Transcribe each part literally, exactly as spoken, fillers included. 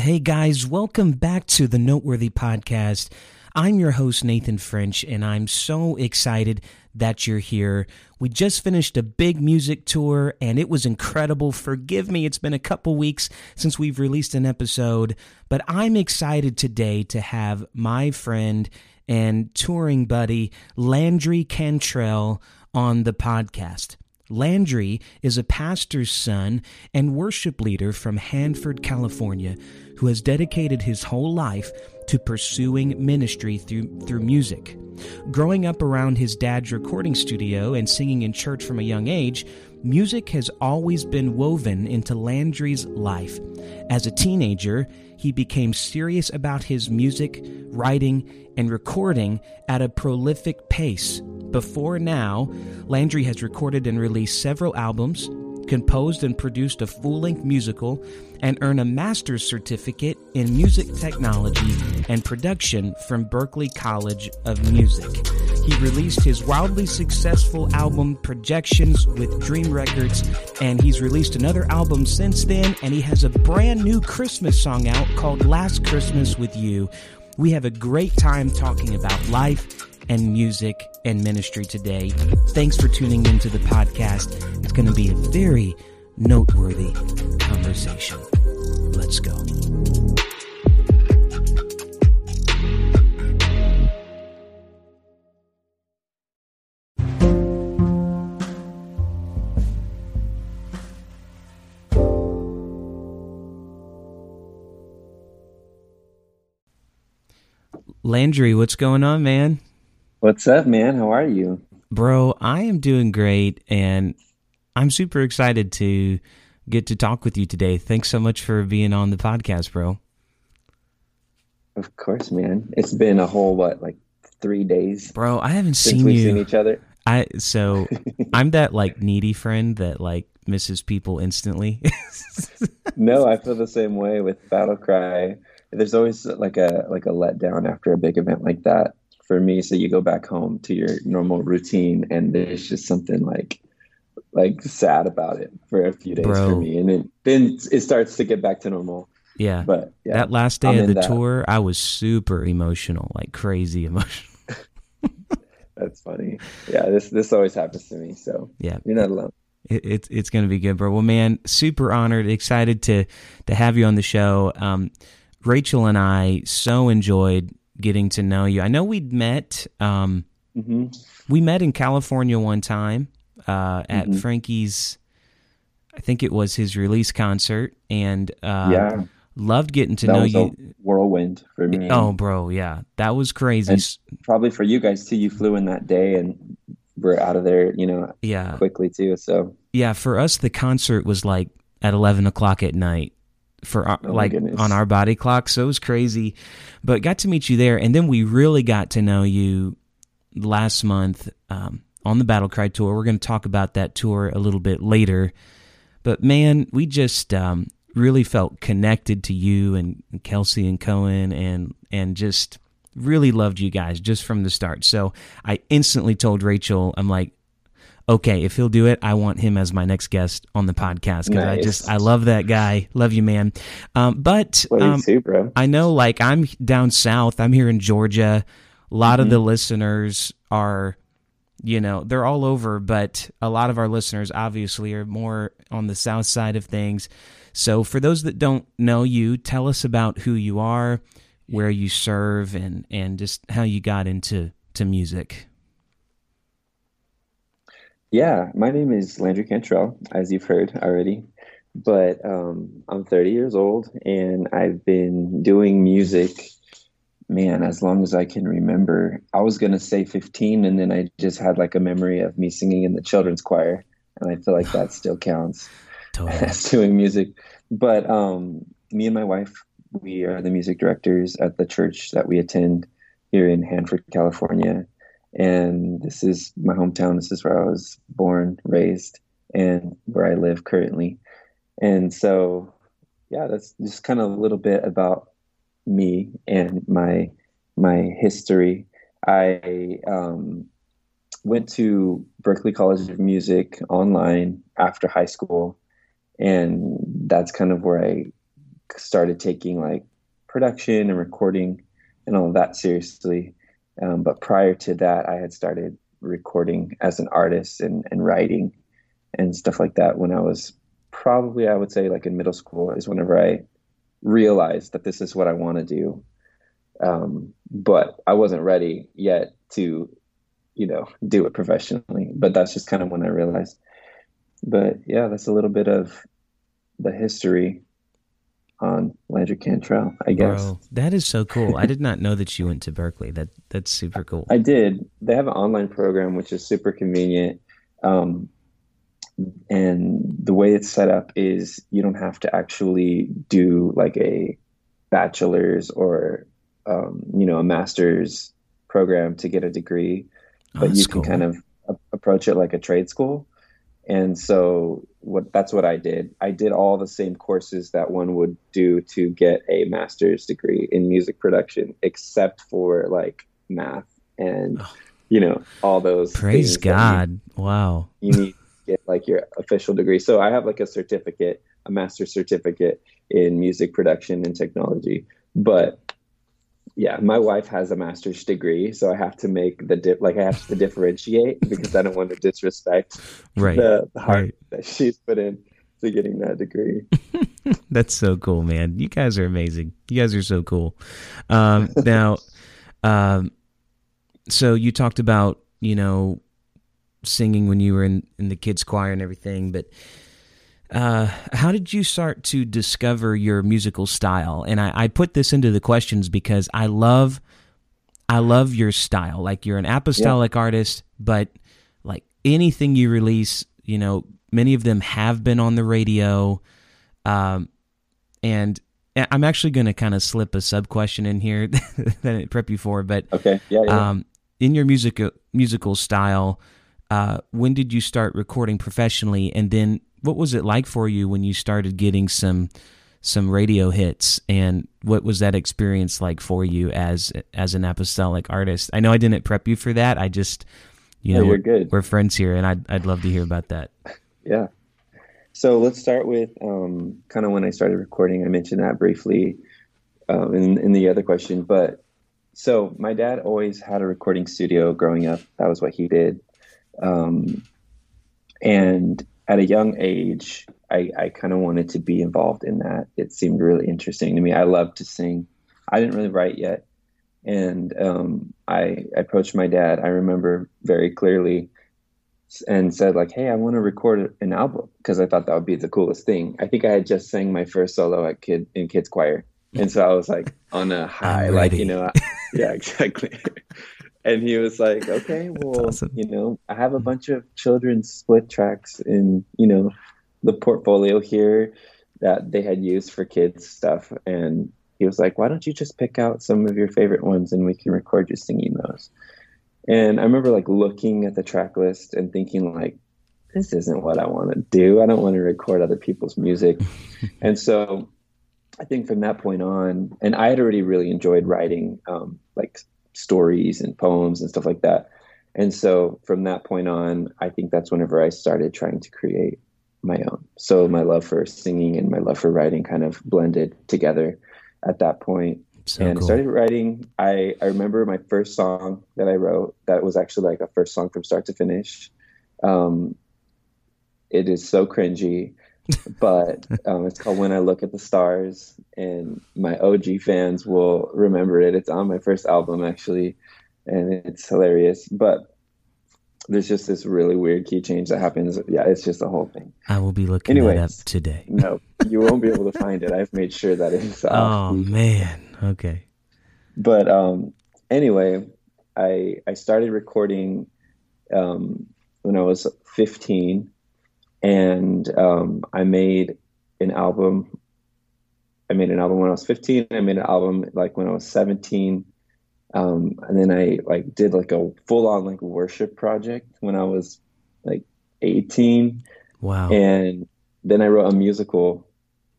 Hey guys, welcome back to the Noteworthy Podcast. I'm your host, Nathan French, and I'm so excited that you're here. We just finished a big music tour, and it was incredible. Forgive me, it's been a couple weeks since we've released an episode, but I'm excited today to have my friend and touring buddy, Landry Cantrell, on the podcast. Landry is a pastor's son and worship leader from Hanford, California, who has dedicated his whole life to pursuing ministry through through music. Growing up around his dad's recording studio and singing in church from a young age, music has always been woven into Landry's life. As a teenager, he became serious about his music, writing, and recording at a prolific pace. Before now, Landry has recorded and released several albums, composed and produced a full-length musical, and earned a master's certificate in music technology and production from Berklee College of Music. He released his wildly successful album Projections with Dream Records, and he's released another album since then, and he has a brand new Christmas song out called Last Christmas With You. We have a great time talking about life and music and ministry today. Thanks for tuning into the podcast. It's going to be a very noteworthy conversation. Let's go. Landry, what's going on, man? What's up, man? How are you? Bro, I am doing great, and I'm super excited to get to talk with you today. Thanks so much for being on the podcast, bro. Of course, man. It's been a whole, what, like three days? Bro, I haven't seen you. Since we've seen each other. I, so I'm that like needy friend that like misses people instantly. No, I feel the same way with Battle Cry. There's always like a like a letdown after a big event like that. For me, so you go back home to your normal routine, and there's just something like, like sad about it for a few days Bro. For me, and it, then it starts to get back to normal. Yeah, but yeah, that last day I'm of the that. tour, I was super emotional, like crazy emotional. That's funny. Yeah, this this always happens to me. So yeah, you're not alone. It, it it's gonna be good, bro. Well, man, super honored, excited to to have you on the show. Um, Rachel and I so enjoyed getting to know you. I know we'd met, um, mm-hmm. we met in California one time, uh, at mm-hmm. Frankie's, I think it was his release concert, and, uh, yeah. loved getting to that know was you. A whirlwind for me. Oh bro. Yeah. That was crazy. And probably for you guys too. You flew in that day and we're out of there, you know, yeah. quickly too. So yeah, for us, the concert was like at eleven o'clock at night. for our, oh like goodness. on our body clock. So it was crazy, but got to meet you there. And then we really got to know you last month um, on the Battle Cry tour. We're going to talk about that tour a little bit later, but man, we just um, really felt connected to you and Kelsey and Cohen and, and just really loved you guys just from the start. So I instantly told Rachel, I'm like, okay, if he'll do it, I want him as my next guest on the podcast because nice. I just, I love that guy. Love you, man. Um, but um, too, bro. I know like I'm down south, I'm here in Georgia. A lot mm-hmm. of the listeners are, you know, they're all over, but a lot of our listeners obviously are more on the south side of things. So for those that don't know you, tell us about who you are, where you serve, and, and just how you got into to music. Yeah, my name is Landry Cantrell, as you've heard already, but um, I'm thirty years old, and I've been doing music, man, as long as I can remember. I was going to say fifteen, and then I just had like a memory of me singing in the children's choir, and I feel like that still counts as doing music. But um, me and my wife, we are the music directors at the church that we attend here in Hanford, California. And this is my hometown. This is where I was born, raised, and where I live currently. And so, yeah, that's just kind of a little bit about me and my my history. I um, went to Berklee College of Music online after high school, and that's kind of where I started taking like production and recording and all of that seriously. Um, but prior to that, I had started recording as an artist and, and writing and stuff like that when I was probably, I would say, like in middle school is whenever I realized that this is what I want to do. Um, but I wasn't ready yet to, you know, do it professionally. But that's just kind of when I realized. But yeah, that's a little bit of the history on Landry Cantrell, I guess. Bro, that is so cool. I did not know that you went to Berklee. That that's super cool. I did. They have an online program, which is super convenient. Um, and the way it's set up is you don't have to actually do like a bachelor's or, um, you know, a master's program to get a degree, but oh, you can cool. kind of a- approach it like a trade school. And so what that's what I did. I did all the same courses that one would do to get a master's degree in music production, except for like math and, oh. you know, all those. Praise God. You, wow. You need to get like your official degree. So I have like a certificate, a master's certificate in music production and technology. But yeah, my wife has a master's degree, so I have to make the dip, like I have to differentiate because I don't want to disrespect right, the, the heart right. that she's put in to getting that degree. That's so cool, man. You guys are amazing. You guys are so cool. Um, now, um, so you talked about, you know, singing when you were in, in the kids' choir and everything, but Uh, how did you start to discover your musical style? And I, I put this into the questions because I love, I love your style. Like you're an apostolic yeah. artist, but like anything you release, you know, many of them have been on the radio. Um, and I'm actually going to kind of slip a sub question in here that I prep you for, but okay. yeah, yeah. Um, in your music, musical style, uh, when did you start recording professionally? And then, what was it like for you when you started getting some some radio hits, and what was that experience like for you as as an apostolic artist? I know I didn't prep you for that. I just, you know, yeah, we're, good. we're friends here, and I'd I'd love to hear about that. Yeah. So let's start with um, kind of when I started recording. I mentioned that briefly um, in in the other question, but so my dad always had a recording studio growing up. That was what he did, um, and. At a young age, I, I kind of wanted to be involved in that. It seemed really interesting to me. I loved to sing. I didn't really write yet. And um, I, I approached my dad, I remember very clearly, and said like, hey, I want to record an album because I thought that would be the coolest thing. I think I had just sang my first solo at kid in kids choir. And so I was like on a high, like, you know, I, yeah, exactly. And he was like, okay, well, awesome. you know, I have a bunch of children's split tracks in, you know, the portfolio here that they had used for kids stuff. And he was like, why don't you just pick out some of your favorite ones and we can record you singing those. And I remember like looking at the track list and thinking like, this isn't what I want to do. I don't want to record other people's music. And so I think from that point on, and I had already really enjoyed writing, um, like stories and poems and stuff like that. And so from that point on, I think that's whenever I started trying to create my own. So my love for singing and my love for writing kind of blended together at that point. So and cool. I started writing. I, I remember my first song that I wrote that was actually like a first song from start to finish. Um, it is so cringy, but um, it's called When I Look at the Stars, and my O G fans will remember it. It's on my first album, actually, and it's hilarious. But there's just this really weird key change that happens. Yeah, it's just the whole thing. I will be looking Anyways, that up today. No, you won't be able to find it. I've made sure that it's off. Oh, man. Okay. But um, anyway, I, I started recording um, when I was fifteen, and um, I made an album. I made an album when I was fifteen. I made an album like when I was seventeen, um, and then I like did like a full on like worship project when I was like eighteen. Wow! And then I wrote a musical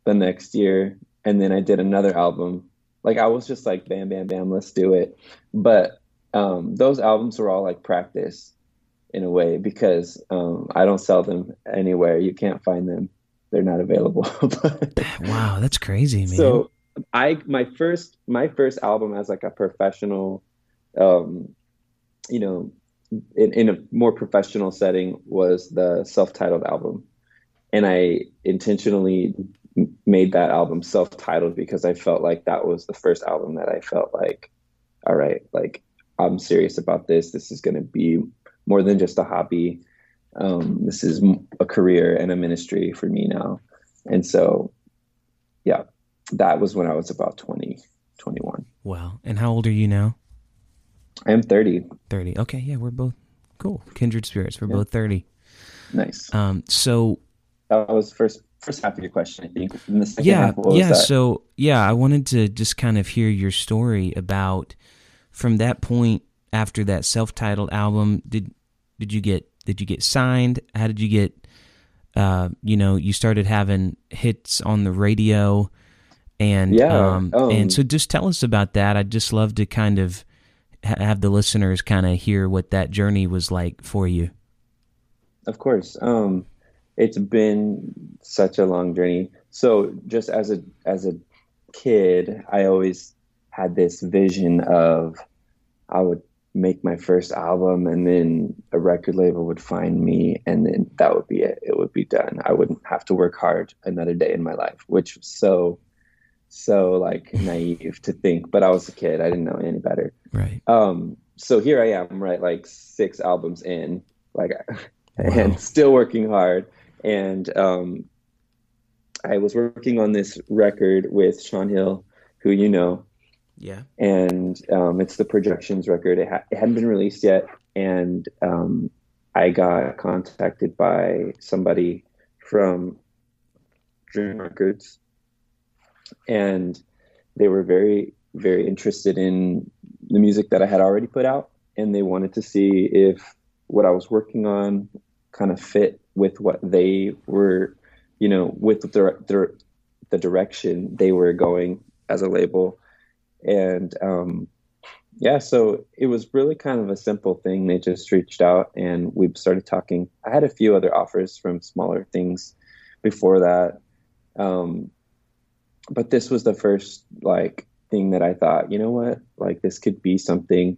the next year, and then I did another album. Like I was just like bam, bam, bam, let's do it. But um, those albums were all like practice in a way, because um, I don't sell them anywhere. You can't find them they're not available. But, wow, that's crazy, man. So I my first my first album as like a professional, um, you know, in, in a more professional setting was the self-titled album, and I intentionally made that album self-titled because I felt like that was the first album that I felt like, all right, like I'm serious about this. This is going to be more than just a hobby. Um, this is a career and a ministry for me now. And so, yeah, that was when I was about twenty, twenty-one. Wow. And how old are you now? I am thirty. thirty. Okay. Yeah. We're both cool. Kindred spirits. We're yeah. both thirty. Nice. Um, so that was first, first half of your question, I think. And the second yeah. half, what yeah. was that? So yeah, I wanted to just kind of hear your story about from that point after that self-titled album. Did, did you get, Did you get signed? How did you get, uh, you know, you started having hits on the radio and, yeah, um, um, and so just tell us about that. I'd just love to kind of ha- have the listeners kind of hear what that journey was like for you. Of course. Um, it's been such a long journey. So just as a, as a kid, I always had this vision of, I would make my first album and then a record label would find me and then that would be it. It would be done. I wouldn't have to work hard another day in my life, which was so, so like naive to think, but I was a kid. I didn't know any better. Right. Um, so here I am, right? Like six albums in, like, wow. and still working hard. And, um, I was working on this record with Sean Hill, who, you know, yeah, and um, it's the Projections record. It, ha- it hadn't been released yet, and um, I got contacted by somebody from Dream Records, and they were very, very interested in the music that I had already put out, and they wanted to see if what I was working on kind of fit with what they were, you know, with the the, the direction they were going as a label. And, um, yeah, so it was really kind of a simple thing. They just reached out and we started talking. I had a few other offers from smaller things before that. Um, but this was the first like thing that I thought, you know what, like this could be something.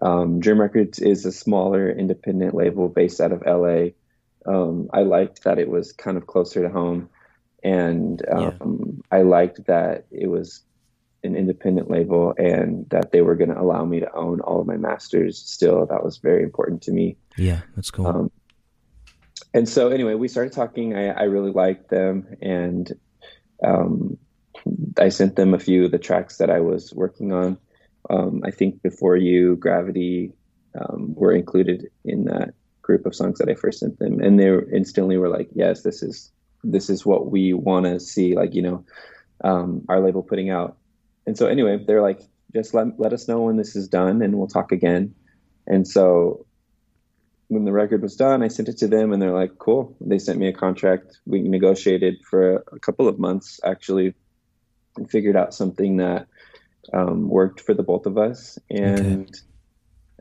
Um, Dream Records is a smaller independent label based out of L A. Um, I liked that it was kind of closer to home, and, um, yeah. I liked that it was an independent label and that they were going to allow me to own all of my masters still. That was very important to me. Yeah, that's cool. Um, and so anyway, we started talking. I, I really liked them. And um, I sent them a few of the tracks that I was working on. Um, I think Before You, Gravity um, were included in that group of songs that I first sent them. And they instantly were like, yes, this is, this is what we want to see. Like, you know, um, our label putting out. And so anyway, they're like, just let, let us know when this is done and we'll talk again. And so when the record was done, I sent it to them and they're like, cool. They sent me a contract. We negotiated for a, a couple of months, actually, and figured out something that um, worked for the both of us. And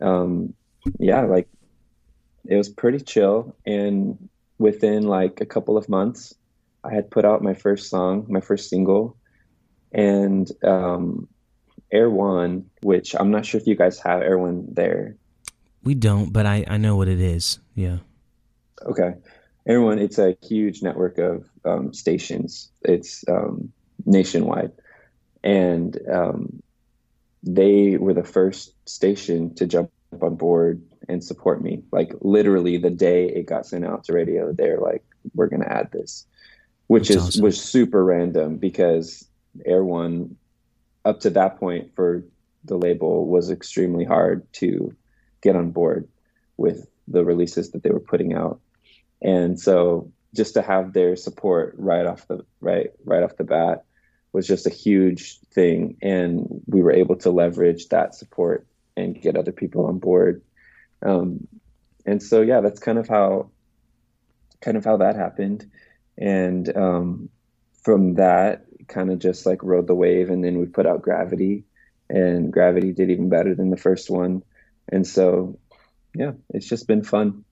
okay. um, yeah, like it was pretty chill. And within like a couple of months, I had put out my first song, my first single. And um, Air One, which I'm not sure if you guys have Air One there. We don't, but I, I know what it is. Yeah. Okay. Air One, it's a huge network of um, stations. It's um, nationwide. And um, they were the first station to jump on board and support me. Like literally the day it got sent out to radio, they're like, we're going to add this, which That's is awesome. Was super random because Air One up to that point for the label was extremely hard to get on board with the releases that they were putting out. And so just to have their support right off the right, right off the bat was just a huge thing. And we were able to leverage that support and get other people on board. Um, and so, yeah, that's kind of how, kind of how that happened. And um, from that, kind of just like rode the wave, and then we put out Gravity, and Gravity did even better than the first one. And so yeah, it's just been fun,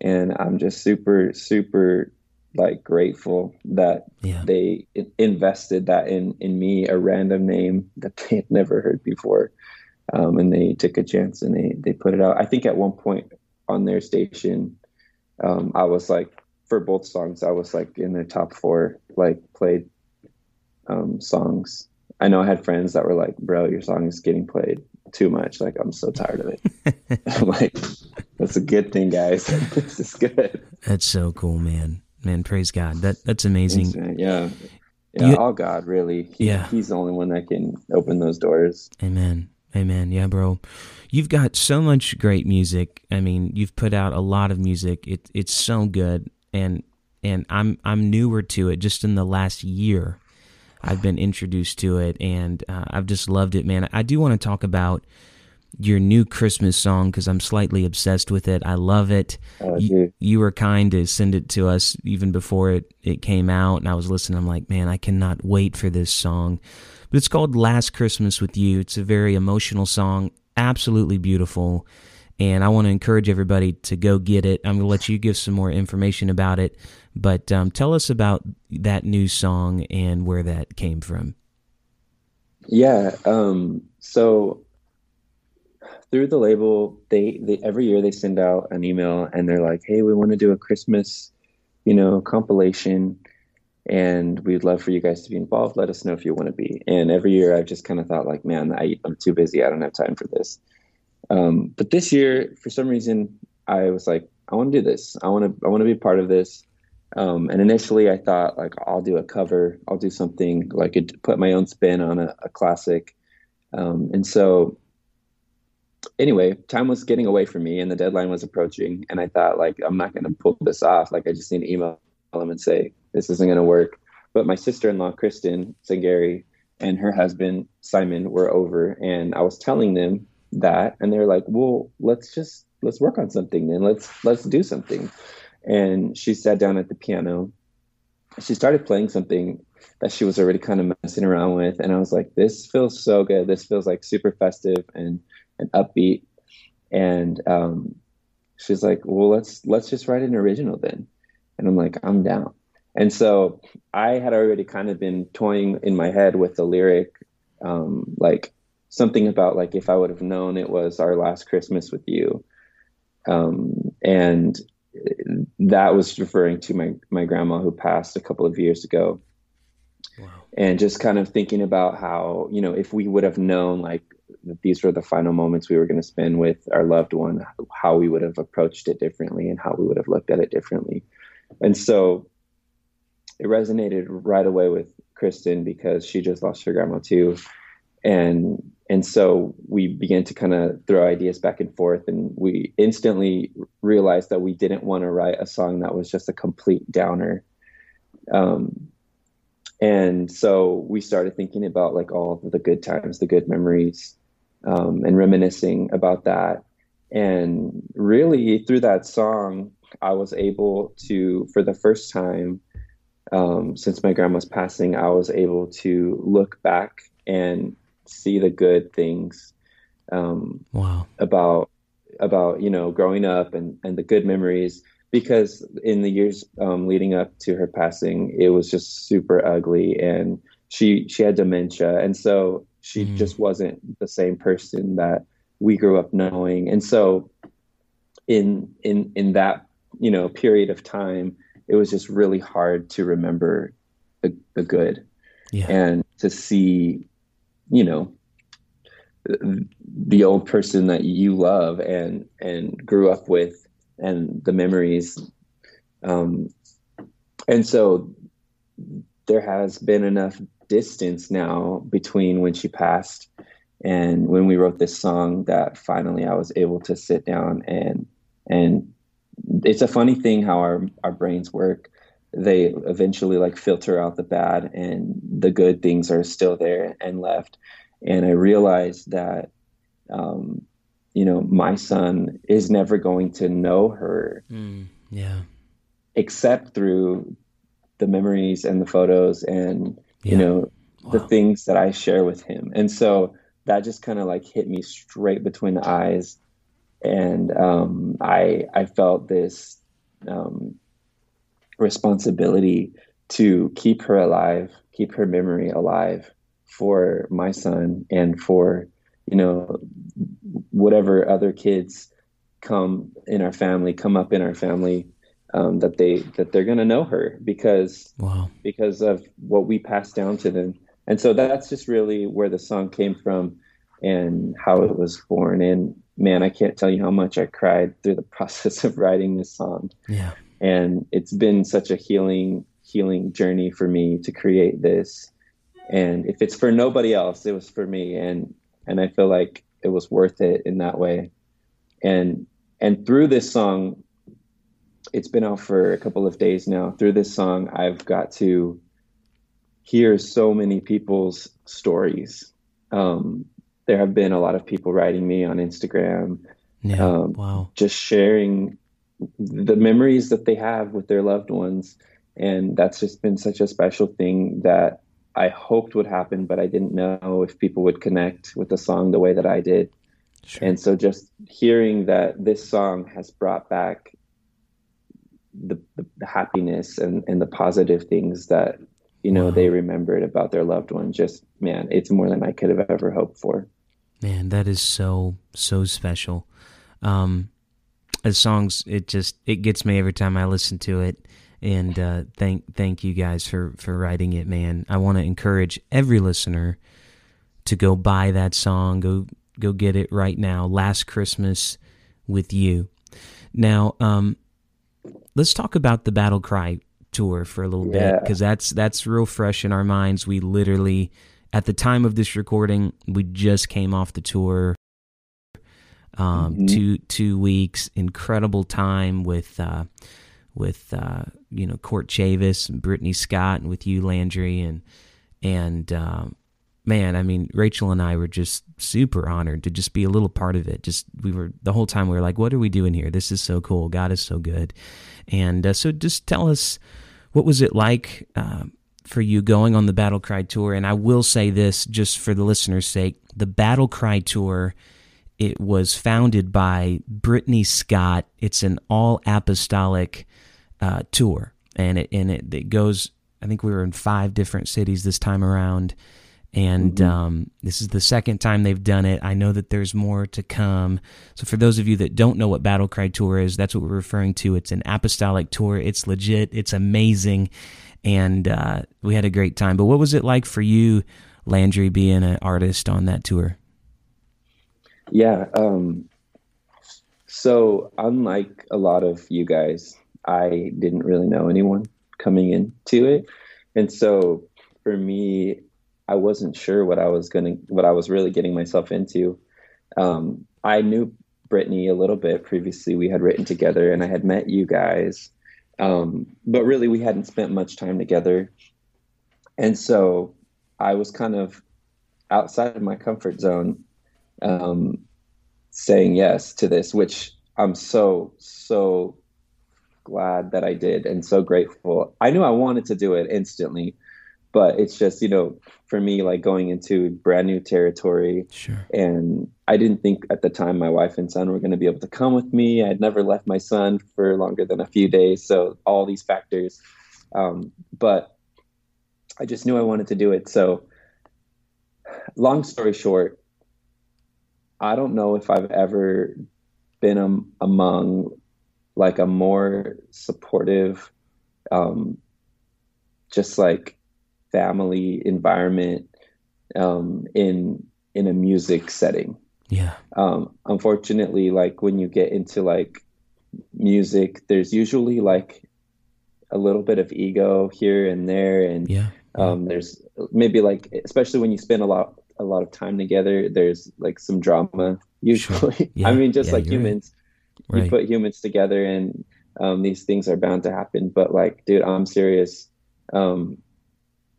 and I'm just super super like grateful that yeah. they invested that in, in me, a random name that they had never heard before. Um, and they took a chance and they, they put it out. I think at one point on their station, um, I was like, for both songs, I was like in their top four, like played um, songs. I know I had friends that were like, bro, your song is getting played too much. Like, I'm so tired of it. I'm like, that's a good thing, guys. This is good. That's so cool, man. Man, praise God. That That's amazing. Thanks, yeah. Yeah, you, all God, really. He, yeah. He's the only one that can open those doors. Amen. Amen. Yeah, bro. You've got so much great music. I mean, you've put out a lot of music. It, it's so good. And and I'm I'm newer to it. Just in the last year, I've been introduced to it, and uh, I've just loved it, man. I do want to talk about your new Christmas song because I'm slightly obsessed with it. I love it. Oh, you, you were kind to send it to us even before it, it came out, and I was listening. I'm like, man, I cannot wait for this song. But it's called Last Christmas With You. It's a very emotional song, absolutely beautiful, and I want to encourage everybody to go get it. I'm going to let you give some more information about it, but um, tell us about that new song and where that came from. Yeah, um, so through the label, they, they every year they send out an email and they're like, hey, we want to do a Christmas, you know, compilation, and we'd love for you guys to be involved. Let us know if you want to be. And every year I've just kind of thought like, man, I, I'm too busy. I don't have time for this. Um, but this year, for some reason, I was like, I want to do this. I want to, I want to be part of this. Um, and initially I thought like, I'll do a cover, I'll do something like it, put my own spin on a, a classic. Um, and so anyway, time was getting away from me and the deadline was approaching. And I thought like, I'm not going to pull this off. Like, I just need to email them and say, this isn't going to work. But my sister-in-law, Kristen Sengary, and her husband, Simon, were over, and I was telling them that, and they're like, well, let's just let's work on something then. Let's let's do something. And she sat down at the piano. She started playing something that she was already kind of messing around with. And I was like, this feels so good. This feels like super festive and, and upbeat. And um, she's like, well, let's let's just write an original then. And I'm like, I'm down. And so I had already kind of been toying in my head with the lyric, um, like something about like, if I would have known it was our last Christmas with you. Um, and that was referring to my, my grandma who passed a couple of years ago. Wow. And just kind of thinking about how, you know, if we would have known like that these were the final moments we were going to spend with our loved one, how we would have approached it differently and how we would have looked at it differently. And so it resonated right away with Kristen because she just lost her grandma too. And, and so we began to kind of throw ideas back and forth, and we instantly realized that we didn't want to write a song that was just a complete downer. Um, and so we started thinking about like all the good times, the good memories, um, and reminiscing about that. And really through that song, I was able to, for the first time, um, since my grandma's passing, I was able to look back and see the good things, um, wow. about, about, you know, growing up and, and the good memories, because in the years, um, leading up to her passing, it was just super ugly, and she, she had dementia. And so she mm. just wasn't the same person that we grew up knowing. And so in, in, in that, you know, period of time, it was just really hard to remember the, the good yeah. and to see, you know, the old person that you love and, and grew up with and the memories. Um, and so there has been enough distance now between when she passed and when we wrote this song that finally I was able to sit down and, and, it's a funny thing how our, our brains work. They eventually like filter out the bad, and the good things are still there and left. And I realized that, um, you know, my son is never going to know her mm, yeah, except through the memories and the photos and, yeah. you know, wow. the things that I share with him. And so that just kind of like hit me straight between the eyes. And um, I I felt this um, responsibility to keep her alive, keep her memory alive for my son and for, you know, whatever other kids come in our family, come up in our family, um, that they, that they're going to know her because, wow. because of what we passed down to them. And so that's just really where the song came from and how it was born. And man, I can't tell you how much I cried through the process of writing this song. Yeah. And it's been such a healing, healing journey for me to create this. And if it's for nobody else, it was for me. And, and I feel like it was worth it in that way. And, and through this song, it's been out for a couple of days now. Through this song, I've got to hear so many people's stories. Um, there have been a lot of people writing me on Instagram, yeah, um, wow. just sharing the memories that they have with their loved ones. And that's just been such a special thing that I hoped would happen, but I didn't know if people would connect with the song the way that I did. Sure. And so just hearing that this song has brought back the, the, the happiness and, and the positive things that, you know, wow. they remembered about their loved one, just, man, it's more than I could have ever hoped for. Man, that is so, so special. Um, as songs, it just, it gets me every time I listen to it. And uh, thank thank you guys for, for writing it, man. I want to encourage every listener to go buy that song. Go go get it right now. Last Christmas With You. Now, um, let's talk about the Battle Cry tour for a little yeah. bit, because that's that's real fresh in our minds. We literally, at the time of this recording, we just came off the tour. Um, mm-hmm. two two weeks, incredible time with. Uh, with, uh, you know, Court Chavis and Brittany Scott and with you, Landry. And, and um, man, I mean, Rachel and I were just super honored to just be a little part of it. Just, we were, the whole time we were like, what are we doing here? This is so cool. God is so good. And uh, so just tell us, what was it like uh, for you going on the Battle Cry tour? And I will say this, just for the listener's sake, the Battle Cry tour, it was founded by Brittany Scott. It's an all apostolic Uh, tour, and it and it, it goes. I think we were in five different cities this time around, and mm-hmm. um, this is the second time they've done it. I know that there's more to come. So for those of you that don't know what Battle Cry Tour is, that's what we're referring to. It's an apostolic tour. It's legit. It's amazing, and uh, we had a great time. But what was it like for you, Landry, being an artist on that tour? Yeah. Um, so unlike a lot of you guys, I didn't really know anyone coming into it. And so for me, I wasn't sure what I was going to, what I was really getting myself into. Um, I knew Brittany a little bit previously. We had written together and I had met you guys. Um, but really we hadn't spent much time together. And so I was kind of outside of my comfort zone, um, saying yes to this, which I'm so, so glad that I did and so grateful. I knew I wanted to do it instantly, but it's just, you know, for me, like going into brand new territory. Sure. And I didn't think at the time my wife and son were going to be able to come with me. I'd never left my son for longer than a few days. So all these factors. Um, but I just knew I wanted to do it. So long story short, I don't know if I've ever been am- among like a more supportive, um, just like family environment, um, in, in a music setting. Yeah. Um, unfortunately, like when you get into like music, there's usually like a little bit of ego here and there. And, yeah. um, there's maybe like, especially when you spend a lot, a lot of time together, there's like some drama usually. Sure. Yeah. I mean, just yeah, like humans. Right. Right. You put humans together and um, these things are bound to happen. But like, dude, I'm serious. Um,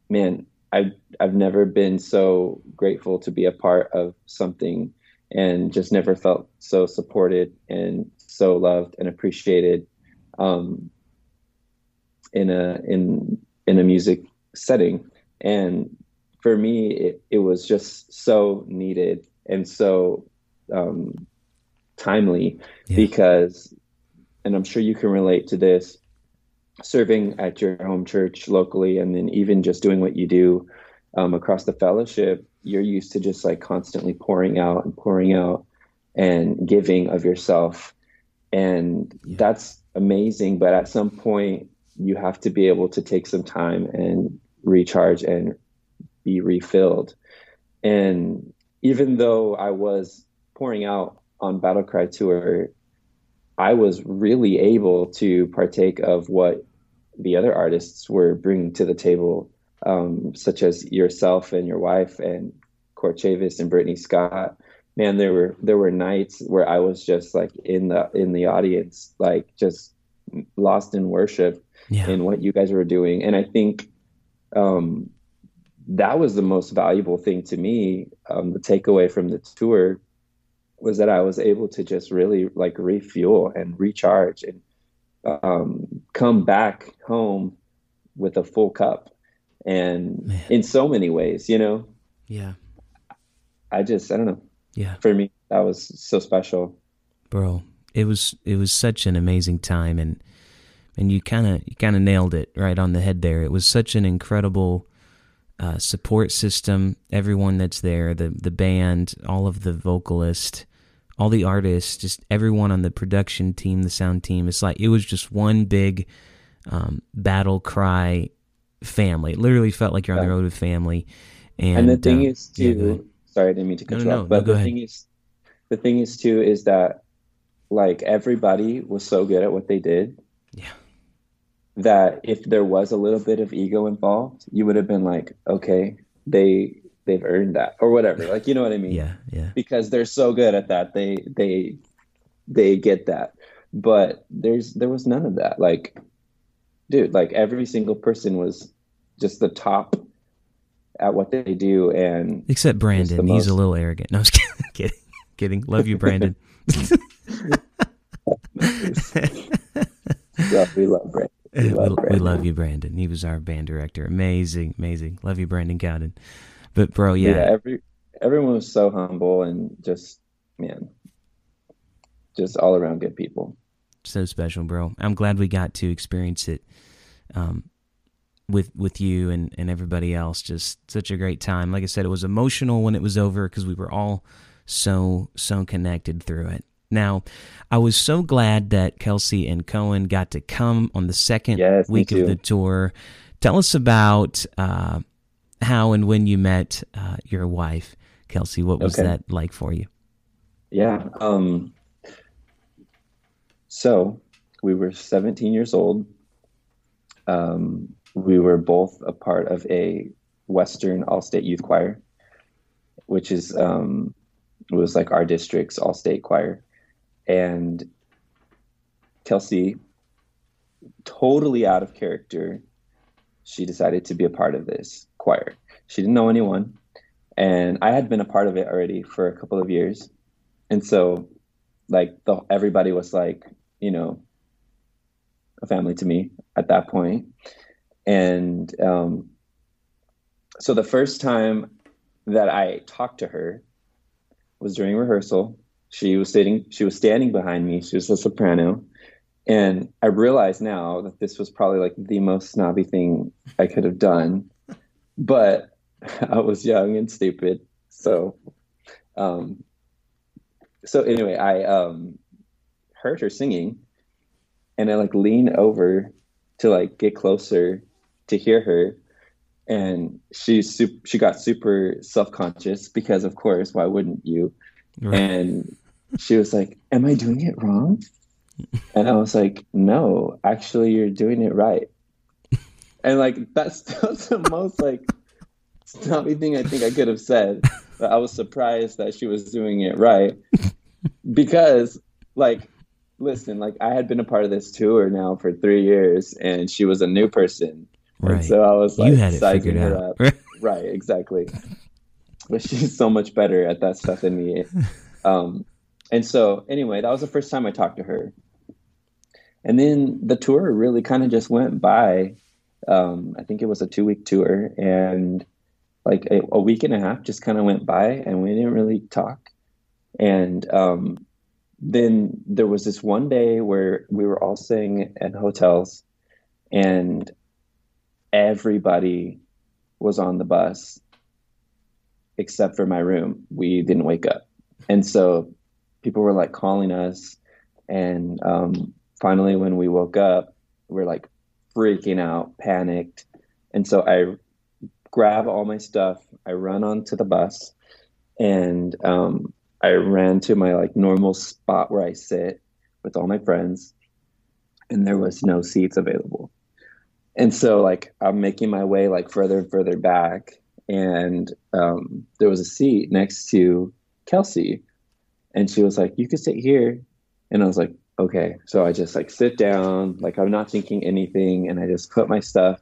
man, I've, I've never been so grateful to be a part of something and just never felt so supported and so loved and appreciated um, in a in in a music setting. And for me, it, it was just so needed and so um timely. Yeah. Because, and I'm sure you can relate to this, serving at your home church locally, and then even just doing what you do um, across the fellowship, you're used to just like constantly pouring out and pouring out and giving of yourself. And yeah. that's amazing. But at some point you have to be able to take some time and recharge and be refilled. And even though I was pouring out on Battle Cry Tour, I was really able to partake of what the other artists were bringing to the table, um, such as yourself and your wife and Court Chavis and Brittany Scott. Man, there were there were nights where I was just like in the in the audience, like just lost in worship yeah. in what you guys were doing. And I think um, that was the most valuable thing to me. Um, the takeaway from the tour was that I was able to just really like refuel and recharge and um, come back home with a full cup. And Man. in so many ways, you know? Yeah. I just, I don't know. Yeah. For me, that was so special. Bro, it was it was such an amazing time, and and you kind of you kind of nailed it right on the head there. It was such an incredible uh, support system, everyone that's there, the the band, all of the vocalists, all the artists, just everyone on the production team, the sound team. It's like it was just one big um, Battle Cry family. It literally felt like you're on the road with family. And, and the thing uh, is, too, yeah, sorry, I didn't mean to cut you off. But no, the thing is, the thing is too, is that like everybody was so good at what they did. Yeah. That if there was a little bit of ego involved, you would have been like, okay, they they've earned that or whatever. Like, you know what I mean? Yeah, yeah. Because they're so good at that, they they they get that. But there's there was none of that. Like, dude, like every single person was just the top at what they do. And except Brandon, he's a little arrogant. No, I was kidding. kidding, kidding. Love you, Brandon. yeah, we love Brandon. We love, Brandon. we love you, Brandon. He was our band director. Amazing, amazing. Love you, Brandon Gowden. But bro, yeah, yeah every everyone was so humble and just man, just all around good people. So special, bro. I'm glad we got to experience it. Um, with with you and, and everybody else. Just such a great time. Like I said, it was emotional when it was over because we were all so, so connected through it. Now, I was so glad that Kelsey and Cohen got to come on the second yes, week of the tour. Tell us about uh, how and when you met uh, your wife, Kelsey. What was okay. that like for you? Yeah. Um, so we were seventeen years old. Um, We were both a part of a Western All-State Youth Choir, which is um, it was like our district's All-State Choir. And Kelsey, totally out of character, she decided to be a part of this choir. She didn't know anyone. And I had been a part of it already for a couple of years. And so, like, the, everybody was like, you know, a family to me at that point. And um, so the first time that I talked to her was during rehearsal. She was sitting, she was standing behind me. She was a soprano. And I realize now that this was probably like the most snobby thing I could have done, but I was young and stupid. So, um, so anyway, I um, heard her singing and I like leaned over to like get closer to hear her, and she su- she got super self-conscious because of course, why wouldn't you? Right. And she was like, am I doing it wrong? And I was like, no, actually you're doing it right. And like, that's, that's the most like snobby thing I think I could have said, but I was surprised that she was doing it right because like, listen, like I had been a part of this tour now for three years and she was a new person. Right. And so I was like, you had it sizing her out. up. Right. Exactly. But she's so much better at that stuff than me. Um, and so anyway, that was the first time I talked to her. And then the tour really kind of just went by. Um, I think it was a two week tour and like a, a week and a half just kind of went by and we didn't really talk. And, um, then there was this one day where we were all staying at hotels and everybody was on the bus except for my room. We didn't wake up. And so people were like calling us. And um, finally, when we woke up, we were like freaking out, panicked. And so I grab all my stuff. I run onto the bus, and um, I ran to my like normal spot where I sit with all my friends, and there was no seats available. And so like I'm making my way like further and further back, and um, there was a seat next to Kelsey, and she was like, "You could sit here." And I was like, okay. So I just like sit down, like I'm not thinking anything. And I just put my stuff,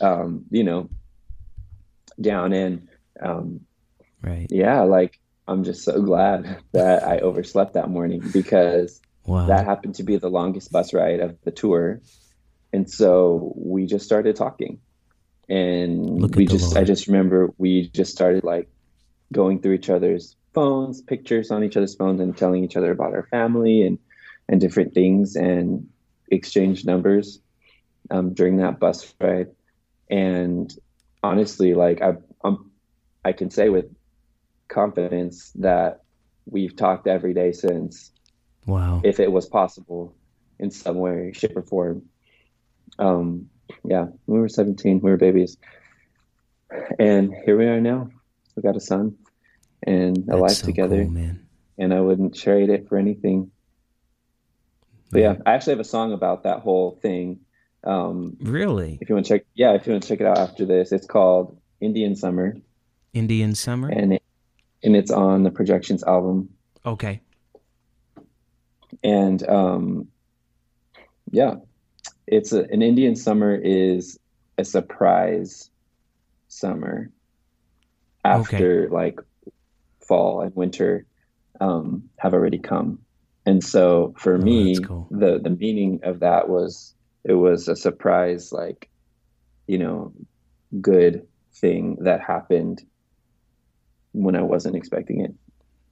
um, you know, down in, um, right. Yeah. Like, I'm just so glad that I overslept that morning, because wow. that happened to be the longest bus ride of the tour. And so we just started talking, and Look we just, Lord. I just remember we just started like going through each other's phones, pictures on each other's phones, and telling each other about our family and and different things, and exchange numbers um during that bus ride. And honestly, like I I'm, I can say with confidence that we've talked every day since. Wow. If it was possible in some way, shape, or form. Um yeah, we were seventeen, we were babies. And here we are now. We got a son. And a life so together, cool, man. And I wouldn't trade it for anything. But yeah, I actually have a song about that whole thing. Um, really? If you want to check, yeah, if you want to check it out after this, it's called Indian Summer. Indian Summer, and it, and it's on the Projections album. Okay. And um, yeah, it's a, an Indian summer is a surprise summer after okay. like. Fall and winter um, have already come. And so for oh, me, cool. the, the meaning of that was, it was a surprise, like, you know, good thing that happened when I wasn't expecting it.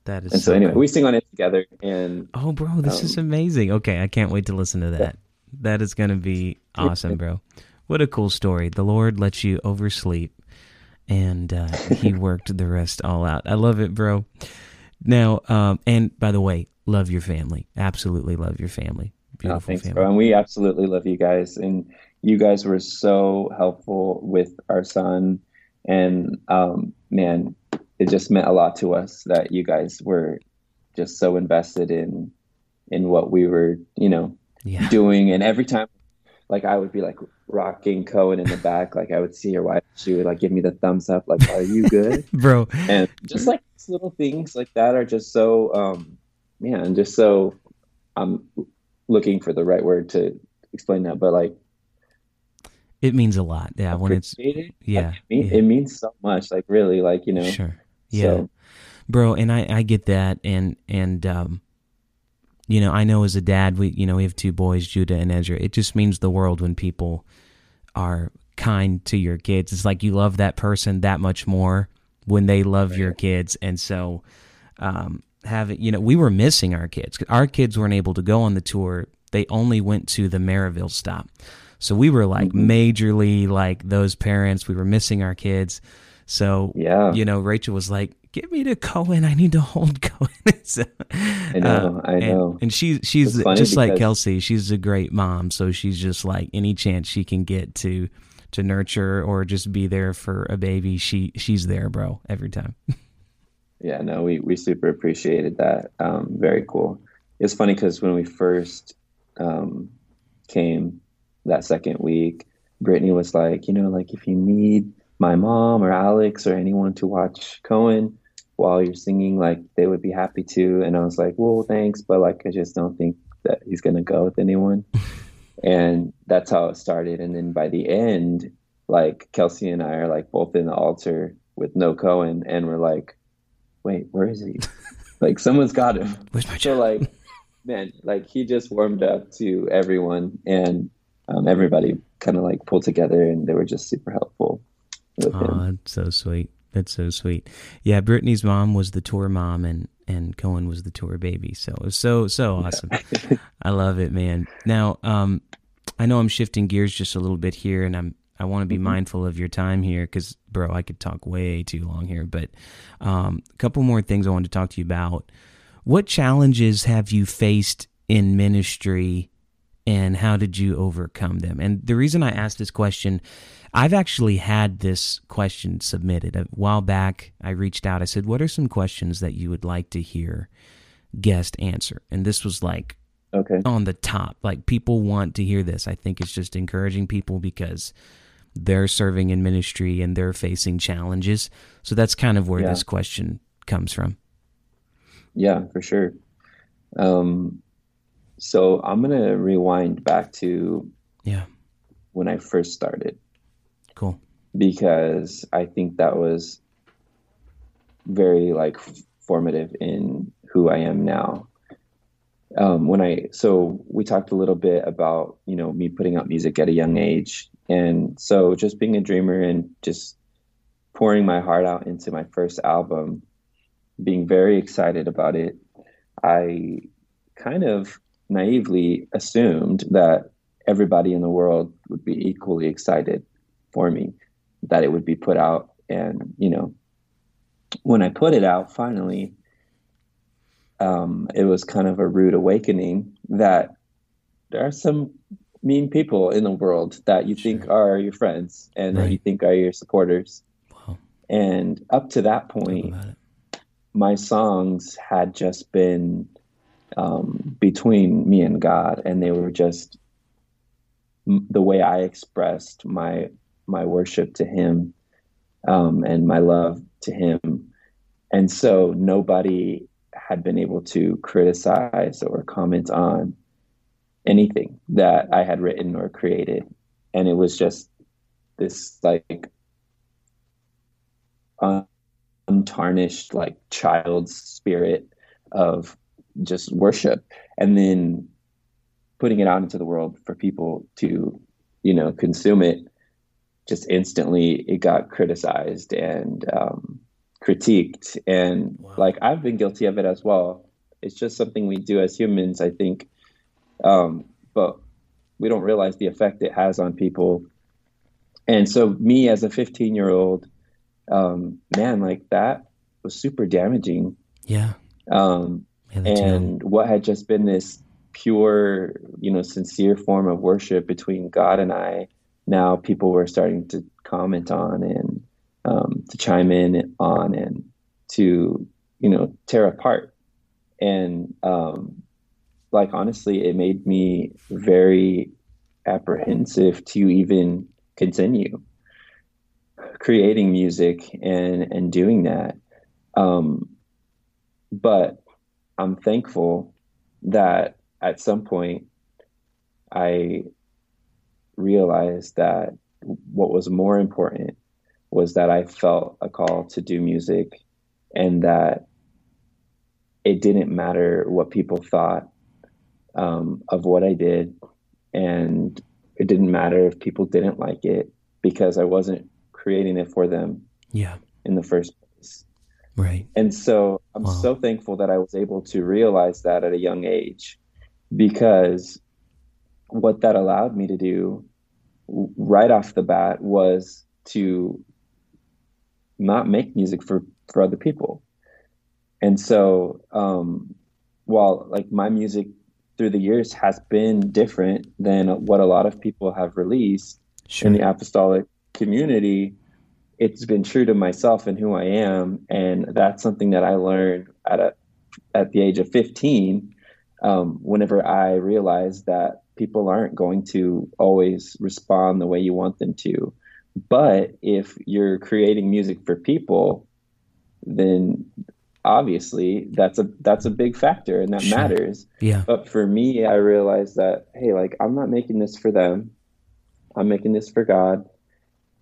That is. And so, so anyway, cool. we sing on it together. And oh, bro, this um, is amazing. Okay. I can't wait to listen to that. Yeah. That is going to be awesome, bro. What a cool story. The Lord lets you oversleep. And uh, he worked the rest all out. I love it, bro. Now, um, and by the way, love your family. Absolutely love your family. Beautiful oh, thanks, family. Bro. And we absolutely love you guys. And you guys were so helpful with our son. And um, man, it just meant a lot to us that you guys were just so invested in in what we were, you know, yeah. doing. And every time, like I would be like rocking Cohen in the back. Like I would see her wife. She would like give me the thumbs up. Like, are you good? Bro. And just like these little things like that are just so, um, man, just so I'm looking for the right word to explain that. But like, it means a lot. Yeah. When it's, it. yeah, like, it, mean, yeah. it means so much. Like really, like, you know, sure. Yeah, so. Bro. And I, I get that. And, and, um, you know, I know as a dad, we, you know, we have two boys, Judah and Ezra. It just means the world when people are kind to your kids. It's like you love that person that much more when they love right. your kids. And so, um, having, you know, we were missing our kids. Our kids weren't able to go on the tour. They only went to the Merivale stop. So we were like mm-hmm. majorly like those parents. We were missing our kids. So, yeah. you know, Rachel was like, "Get me to Cohen. I need to hold Cohen." so, I know, I know. And, and she, she's just like Kelsey. She's a great mom, so she's just like any chance she can get to to nurture or just be there for a baby. She she's there, bro, every time. yeah, no, we we super appreciated that. Um, very cool. It's funny because when we first um, came that second week, Brittany was like, you know, like if you need my mom or Alex or anyone to watch Cohen while you're singing, like they would be happy to. And I was like, well, thanks, but like I just don't think that he's gonna go with anyone. And that's how it started. And then by the end, like Kelsey and I are like both in the altar with no Cohen, and we're like, wait, where is he? Like someone's got him. Where's my child? So like, man, like he just warmed up to everyone, and um, everybody kind of like pulled together, and they were just super helpful. Oh, that's so sweet. That's so sweet. Yeah, Brittany's mom was the tour mom, and, and Cohen was the tour baby. So it was so, so awesome. I love it, man. Now, um, I know I'm shifting gears just a little bit here, and I'm I want to be mm-hmm. mindful of your time here because, bro, I could talk way too long here. But um, a couple more things I wanted to talk to you about. What challenges have you faced in ministry, and how did you overcome them? And the reason I asked this question, I've actually had this question submitted. A while back, I reached out. I said, what are some questions that you would like to hear guest answer? And this was like, okay, on the top. Like, people want to hear this. I think it's just encouraging people because they're serving in ministry and they're facing challenges. So that's kind of where yeah. this question comes from. Yeah, for sure. Um, so I'm going to rewind back to yeah when I first started. Cool. Because I think that was very like formative in who I am now. Um, when I, so we talked a little bit about, you know, me putting out music at a young age. And so just being a dreamer and just pouring my heart out into my first album, being very excited about it. I kind of naively assumed that everybody in the world would be equally excited for me, that it would be put out. And, you know, when I put it out, finally, Um, it was kind of a rude awakening that there are some mean people in the world that you sure. think are your friends and right. that you think are your supporters. Wow. And up to that point, my songs had just been um, between me and God, and they were just m- the way I expressed my my worship to Him um, and my love to Him. And so nobody had been able to criticize or comment on anything that I had written or created. And it was just this like untarnished, like child's spirit of just worship. And then putting it out into the world for people to, you know, consume it, just instantly it got criticized and, um, critiqued and wow. like I've been guilty of it as well. It's just something we do as humans, I think, um but we don't realize the effect it has on people. And so me as a fifteen year old, um man like that was super damaging. Yeah um yeah, and too. What had just been this pure, you know, sincere form of worship between God and I, now people were starting to comment on and Um, to chime in on and to, you know, tear apart. And um, like, honestly, it made me very apprehensive to even continue creating music and, and doing that. Um, but I'm thankful that at some point I realized that what was more important was that I felt a call to do music, and that it didn't matter what people thought um, of what I did. And it didn't matter if people didn't like it, because I wasn't creating it for them yeah. in the first place. Right. And so I'm wow. so thankful that I was able to realize that at a young age, because what that allowed me to do right off the bat was to not make music for, for other people. And so, um, while like my music through the years has been different than what a lot of people have released sure. in the apostolic community, it's been true to myself and who I am. And that's something that I learned at a, at the age of fifteen, um, whenever I realized that people aren't going to always respond the way you want them to. But if you're creating music for people, then obviously that's a that's a big factor, and that sure. matters. Yeah. But for me, I realized that, hey, like, I'm not making this for them. I'm making this for God.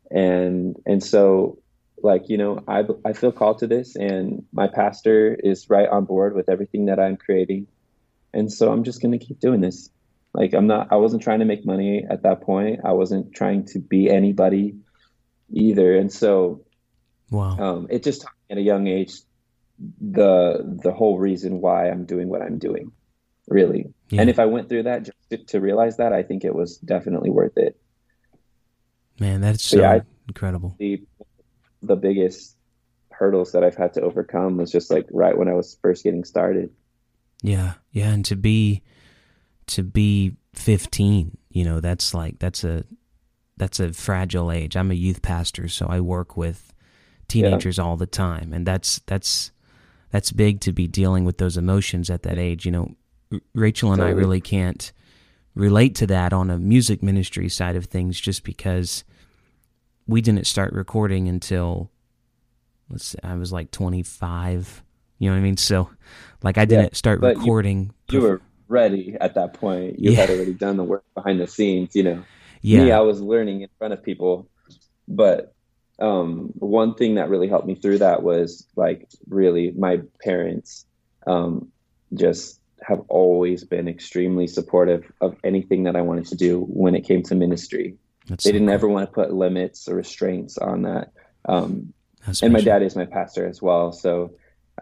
And and so, like, you know, I, I feel called to this, and my pastor is right on board with everything that I'm creating. And so I'm just going to keep doing this. Like, I'm not, I wasn't trying to make money at that point. I wasn't trying to be anybody either. And so wow. um, it just taught me at a young age the the whole reason why I'm doing what I'm doing, really. Yeah. And if I went through that just to, to realize that, I think it was definitely worth it. Man, that's so yeah, incredible. The, the biggest hurdles that I've had to overcome was just like right when I was first getting started. Yeah. Yeah. And to be, to be fifteen, you know, that's like, that's a, that's a fragile age. I'm a youth pastor, so I work with teenagers yeah. all the time. And that's, that's, that's big to be dealing with those emotions at that age. You know, Rachel and totally. I really can't relate to that on a music ministry side of things, just because we didn't start recording until let's say I was like twenty-five, you know what I mean? So like I didn't yeah, start recording. You, you were ready at that point. You yeah. had already done the work behind the scenes, you know. Yeah. Me, I was learning in front of people, but um, one thing that really helped me through that was like really my parents um, just have always been extremely supportive of anything that I wanted to do when it came to ministry. That's they so didn't cool. ever want to put limits or restraints on that. Um, That's and my dad is my pastor as well. So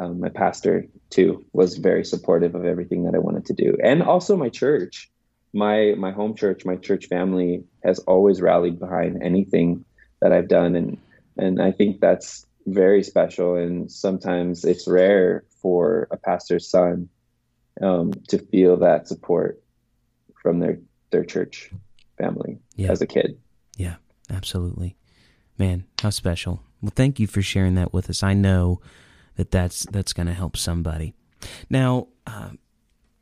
um, my pastor too was very supportive of everything that I wanted to do. And also my church, my, my home church, my church family has always rallied behind anything that I've done. And, and I think that's very special. And sometimes it's rare for a pastor's son um, to feel that support from their, their church family yeah. as a kid. Yeah, absolutely. Man, how special. Well, thank you for sharing that with us. I know that that's, that's going to help somebody. Now, uh,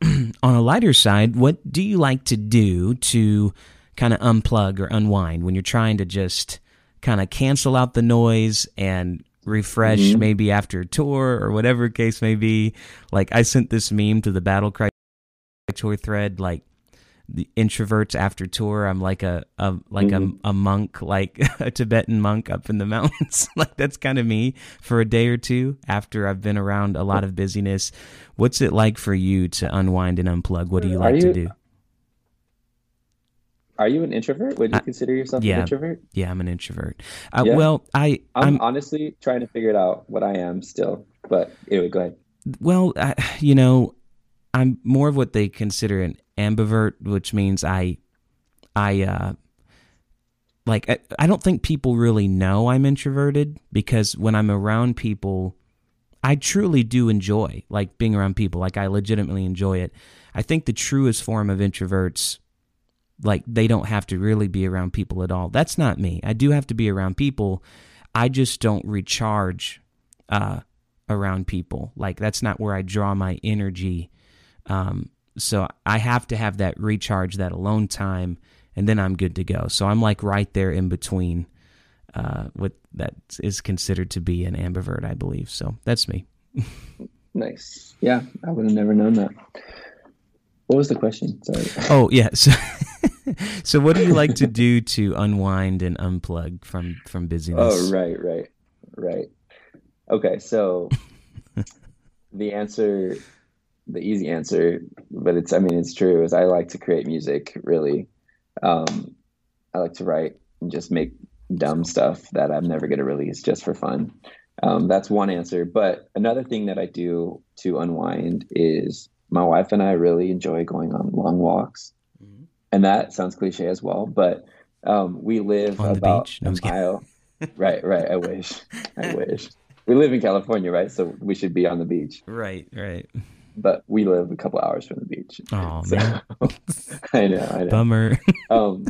on a lighter side, what do you like to do to kind of unplug or unwind when you're trying to just kind of cancel out the noise and refresh mm-hmm. maybe after a tour or whatever case may be? Like I sent this meme to the Battle Cry tour thread, like, the introverts after tour, I'm like a, a like mm-hmm. a, a monk, like a Tibetan monk up in the mountains. Like that's kind of me for a day or two after I've been around a lot of busyness. What's it like for you to unwind and unplug? What do you like you, to do? Are you an introvert? Would you I, consider yourself yeah, an introvert? Yeah, I'm an introvert. Uh, yeah. Well, I I'm, I'm honestly trying to figure it out what I am still. But anyway, go ahead. Well, I, you know, I'm more of what they consider an ambivert, which means I, I, uh, like, I, I don't think people really know I'm introverted, because when I'm around people, I truly do enjoy, like, being around people. Like, I legitimately enjoy it. I think the truest form of introverts, like, they don't have to really be around people at all. That's not me. I do have to be around people. I just don't recharge, uh, around people. Like, that's not where I draw my energy. Um, so I have to have that recharge, that alone time, and then I'm good to go. So I'm like right there in between, uh, what that is considered to be an ambivert, I believe. So that's me. Nice. Yeah. I would have never known that. What was the question? Sorry. Oh yeah. So, so what do you like to do to unwind and unplug from, from busyness? Oh, right, right, right. Okay. So the answer the easy answer, but it's, I mean, it's true, is I like to create music, really. Um, I like to write and just make dumb stuff that I'm never going to release just for fun. Um, that's one answer. But another thing that I do to unwind is my wife and I really enjoy going on long walks. Mm-hmm. And that sounds cliche as well, but um, we live on about the beach. A mile. Right, right. I wish. I wish. We live in California, right? So we should be on the beach. Right, right. But we live a couple hours from the beach. Oh, so, man. I know, I know. Bummer. um,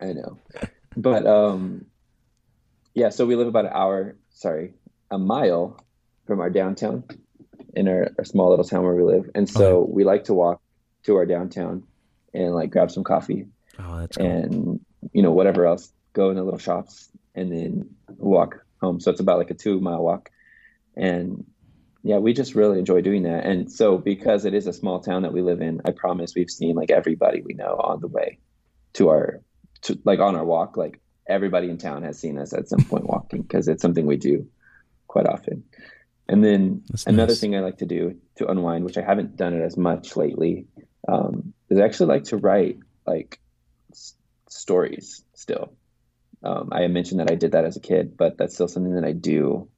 I know. But, um, yeah, so we live about an hour, sorry, a mile from our downtown in our, our small little town where we live. And so okay. we like to walk to our downtown and, like, grab some coffee. Oh, that's cool. And, you know, whatever else, go in the little shops and then walk home. So it's about, like, a two-mile walk. And yeah, we just really enjoy doing that. And so because it is a small town that we live in, I promise we've seen like everybody we know on the way to our, to, like on our walk, like everybody in town has seen us at some point walking, because it's something we do quite often. And then That's another nice. Thing I like to do to unwind, which I haven't done it as much lately, um, is I actually like to write like s- stories still. Um, I mentioned that I did that as a kid, but that's still something that I do.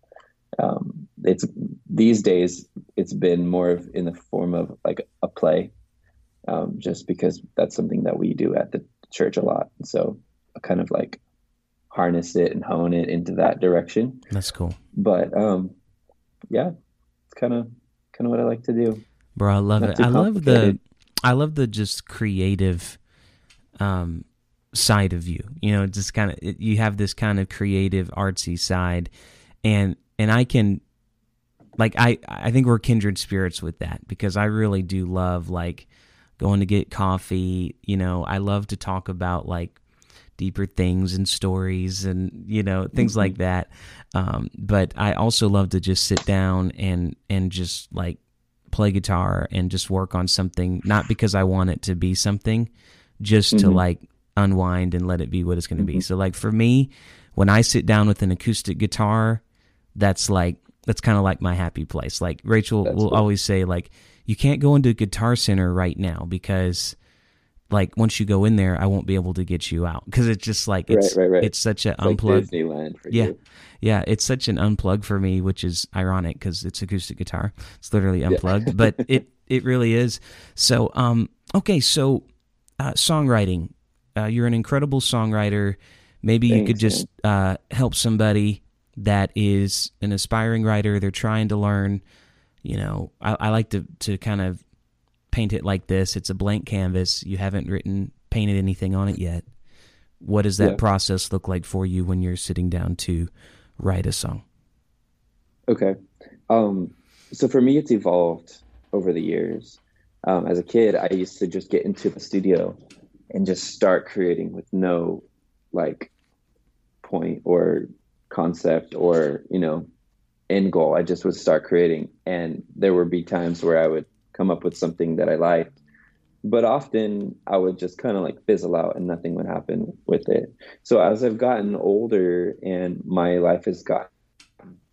Um, it's these days, it's been more of in the form of like a play. um, just because that's something that we do at the church a lot. And so I kind of like harness it and hone it into that direction. That's cool. But um, yeah, it's kind of kind of what I like to do. Bro, I love Not it. I love the I love the just creative um, side of you. You know, just kind of you have this kind of creative artsy side, and and I can. Like, I, I think we're kindred spirits with that, because I really do love, like, going to get coffee. You know, I love to talk about, like, deeper things and stories and, you know, things like that. Um, but I also love to just sit down and, and just, like, play guitar and just work on something, not because I want it to be something, just mm-hmm. to, like, unwind and let it be what it's going to mm-hmm. be. So, like, for me, when I sit down with an acoustic guitar, that's, like, that's kind of like my happy place. Like Rachel that's will cool. always say, like, you can't go into Guitar Center right now because, like, once you go in there, I won't be able to get you out, because it's just like it's right, right, right. it's such an it's unplug. Like Disneyland for yeah, you. yeah, it's such an unplug for me, which is ironic because it's acoustic guitar. It's literally unplugged, yeah. but it it really is. So, um, okay, so uh, songwriting. Uh, you're an incredible songwriter. Maybe Thanks, you could just uh, help somebody that is an aspiring writer. They're trying to learn, you know, I, I like to, to kind of paint it like this. It's a blank canvas. You haven't written, painted anything on it yet. What does that yeah. process look like for you when you're sitting down to write a song? Okay. Um, so for me, it's evolved over the years. Um, as a kid, I used to just get into the studio and just start creating with no like point or concept or, you know, end goal. I just would start creating, and there would be times where I would come up with something that I liked, but often I would just kind of like fizzle out and nothing would happen with it. So as I've gotten older and my life has gotten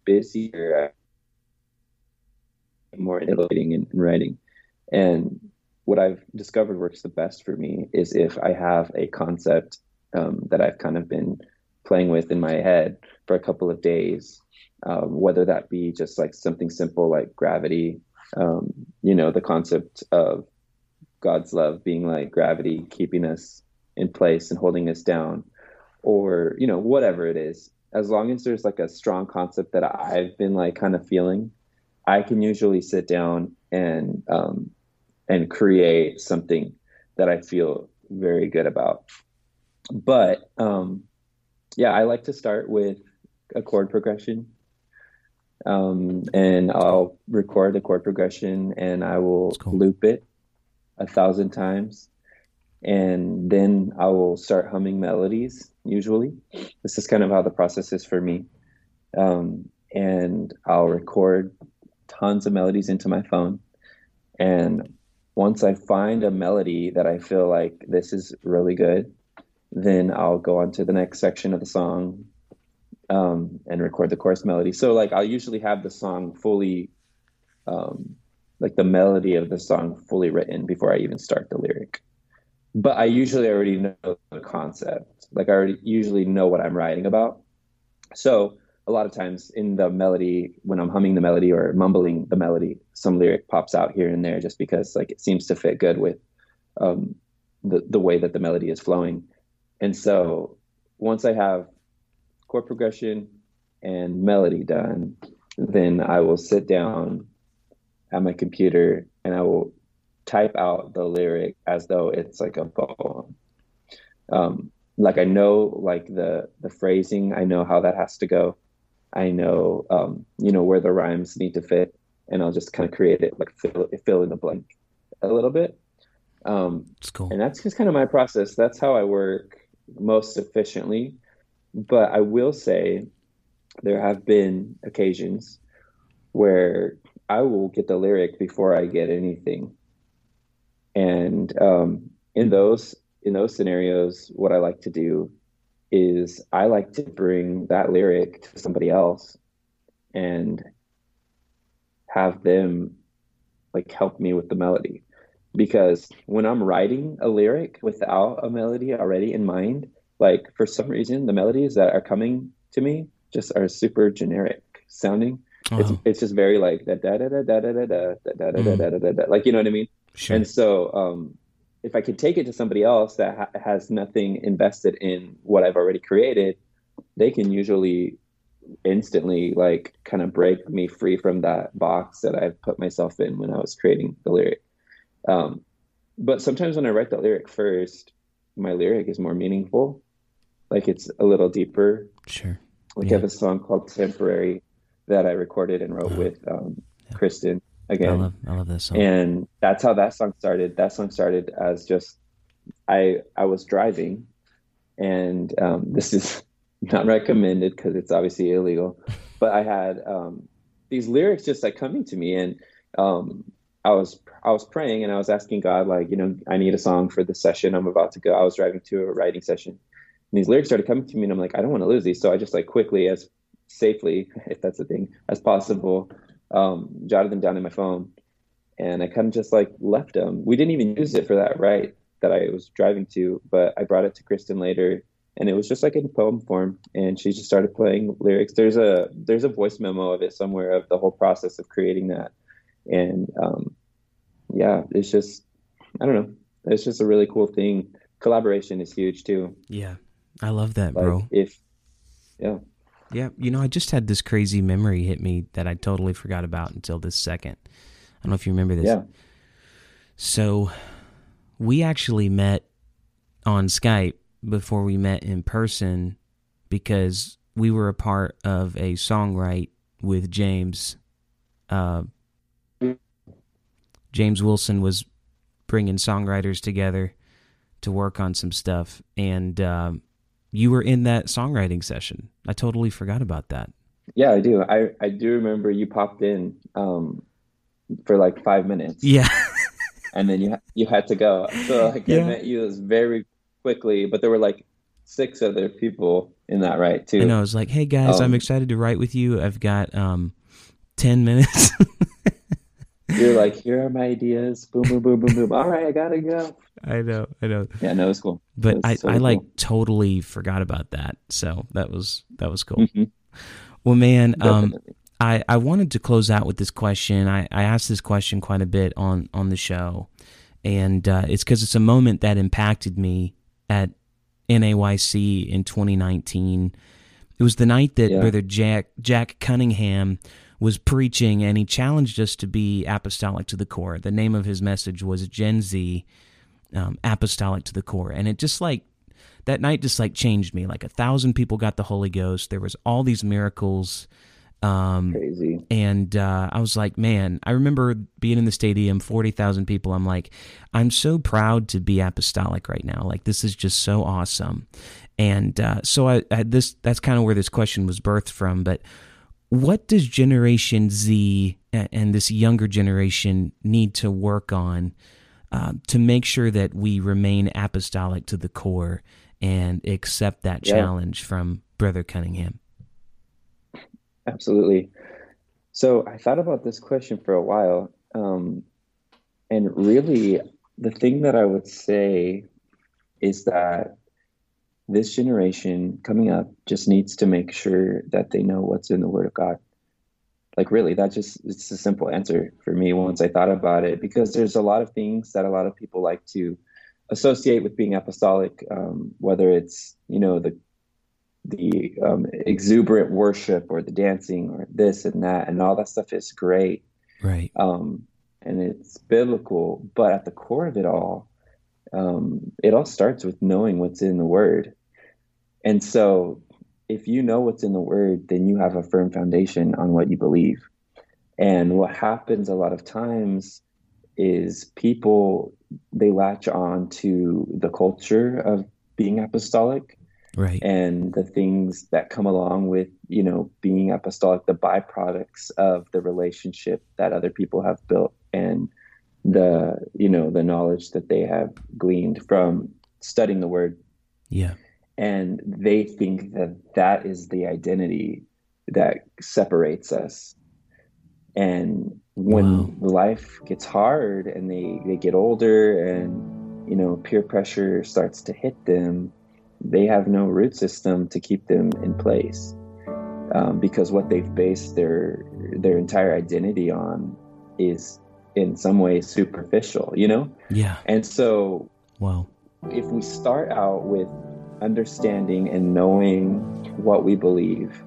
busier, I'm more innovating and writing. And what I've discovered works the best for me is if I have a concept um, that I've kind of been playing with in my head for a couple of days, um, whether that be just like something simple like gravity, um, you know, the concept of God's love being like gravity, keeping us in place and holding us down, or, you know, whatever it is. As long as there's like a strong concept that I've been like kind of feeling, I can usually sit down and um, and create something that I feel very good about. But um, yeah, I like to start with a chord progression, um, and I'll record a chord progression, and I will cool. loop it a thousand times, and then I will start humming melodies. Usually, this is kind of how the process is for me, um, and I'll record tons of melodies into my phone, and once I find a melody that I feel like this is really good, then I'll go on to the next section of the song um, and record the chorus melody. So like I'll usually have the song fully, um, like the melody of the song fully written before I even start the lyric. But I usually already know the concept. Like I already usually know what I'm writing about. So a lot of times in the melody, when I'm humming the melody or mumbling the melody, some lyric pops out here and there just because like it seems to fit good with um, the, the way that the melody is flowing. And so once I have chord progression and melody done, then I will sit down at my computer and I will type out the lyric as though it's like a poem. Um, like I know like the, the phrasing, I know how that has to go. I know, um, you know, where the rhymes need to fit, and I'll just kind of create it, like fill, fill in the blank a little bit. Um, it's cool. And that's just kind of my process. That's how I work most efficiently. But I will say there have been occasions where I will get the lyric before I get anything. And um, in those in those scenarios, what I like to do is I like to bring that lyric to somebody else and have them like help me with the melody. Because when I'm writing a lyric without a melody already in mind, like for some reason, the melodies that are coming to me just are super generic sounding. Uh-huh. It's it's just very like da da da da da da da da da da da da da da. Like, you know what I mean? Sure. And so um, if I could take it to somebody else that ha- has nothing invested in what I've already created, they can usually instantly like kind of break me free from that box that I put myself in when I was creating the lyric. Um, but sometimes when I write the lyric first, my lyric is more meaningful. Like it's a little deeper. Sure. Like yeah. I have a song called Temporary that I recorded and wrote oh. with um, yeah. Kristen. Again, I love, I love this song. And that's how that song started. That song started as just I I was driving, and um, this is not recommended because it's obviously illegal. But I had um, these lyrics just like coming to me, and um, I was I was praying and I was asking God, like, you know, I need a song for the session I'm about to go. I was driving to a writing session, and these lyrics started coming to me, and I'm like, I don't want to lose these, so I just like quickly, as safely, if that's a thing, as possible. Um, jotted them down in my phone, and I kind of just like left them. We didn't even use it for that right that I was driving to, but I brought it to Kristen later, and it was just like in poem form, and she just started playing lyrics. There's a there's a voice memo of it somewhere of the whole process of creating that, and um, yeah, it's just I don't know, it's just a really cool thing. Collaboration is huge too. Yeah, I love that, like, bro. If yeah. Yeah, you know, I just had this crazy memory hit me that I totally forgot about until this second. I don't know if you remember this. Yeah. So we actually met on Skype before we met in person because we were a part of a songwrite with James. Uh, James Wilson was bringing songwriters together to work on some stuff, and... Um, you were in that songwriting session. I totally forgot about that. Yeah, I do. I, I do remember you popped in um, for like five minutes. Yeah. And then you you had to go. So like, yeah. I met you very quickly, but there were like six other people in that right too. And I was like, hey guys, um, I'm excited to write with you. I've got um, ten minutes. You're like, here are my ideas. Boom, boom, boom, boom, boom. All right, I gotta go. I know, I know. Yeah, no, it's cool. But it I, totally I like cool. totally forgot about that. So that was that was cool. Mm-hmm. Well, man, um, I I wanted to close out with this question. I, I asked this question quite a bit on on the show, and uh, it's because it's a moment that impacted me at N A Y C in twenty nineteen. It was the night that yeah. Brother Jack Jack Cunningham was preaching, and he challenged us to be apostolic to the core. The name of his message was Gen Z. Um, apostolic to the core. And it just like that night just like changed me. Like a thousand people got the Holy Ghost. There was all these miracles. Um, Crazy. And uh, I was like, man, I remember being in the stadium, forty thousand people. I'm like, I'm so proud to be apostolic right now. Like this is just so awesome. And uh, so I, I this that's kind of where this question was birthed from. But what does Generation Z and, and this younger generation need to work on Uh, to make sure that we remain apostolic to the core and accept that yeah. challenge from Brother Cunningham? Absolutely. So I thought about this question for a while. Um, and really, the thing that I would say is that this generation coming up just needs to make sure that they know what's in the Word of God. Like really, that just, it's a simple answer for me once I thought about it, because there's a lot of things that a lot of people like to associate with being apostolic, um, whether it's, you know, the the um, exuberant worship or the dancing or this and that, and all that stuff is great. Right. Um, and it's biblical, but at the core of it all, um, it all starts with knowing what's in the Word. And so if you know what's in the Word, then you have a firm foundation on what you believe. And what happens a lot of times is people, they latch on to the culture of being apostolic, right? And the things that come along with, you know, being apostolic, the byproducts of the relationship that other people have built and the, you know, the knowledge that they have gleaned from studying the Word. Yeah. And they think that that is the identity that separates us. And when wow. life gets hard and they, they get older and, you know, peer pressure starts to hit them, they have no root system to keep them in place. Um, because what they've based their their entire identity on is in some way superficial, you know? Yeah. And so, wow. If we start out with understanding and knowing what we believe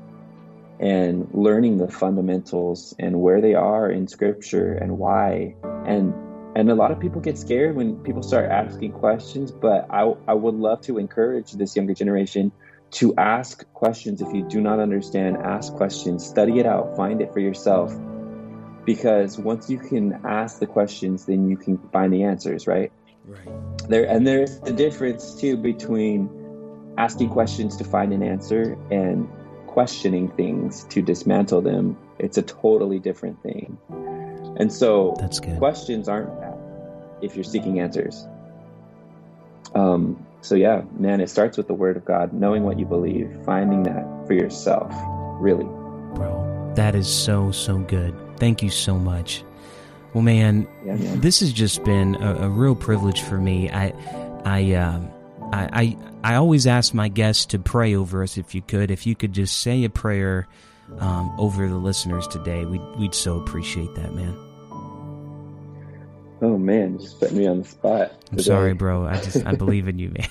and learning the fundamentals and where they are in scripture and why, and and a lot of people get scared when people start asking questions, but I, I would love to encourage this younger generation to ask questions. If you do not understand, ask questions, study it out, find it for yourself. Because once you can ask the questions, then you can find the answers, right? Right. There, and there's a difference too between asking questions to find an answer and questioning things to dismantle them. It's a totally different thing. And so questions aren't bad if you're seeking answers. Um, so yeah, man, it starts with the word of God, knowing what you believe, finding that for yourself, really. Bro, that is so, so good. Thank you so much. Well, man, yeah, yeah. This has just been a, a real privilege for me. I, I, um, uh, I, I, I always ask my guests to pray over us. If you could, if you could just say a prayer, um, over the listeners today, we'd, we'd so appreciate that, man. Oh man, you just put me on the spot. I'm today. Sorry, bro. I just I believe in you, man.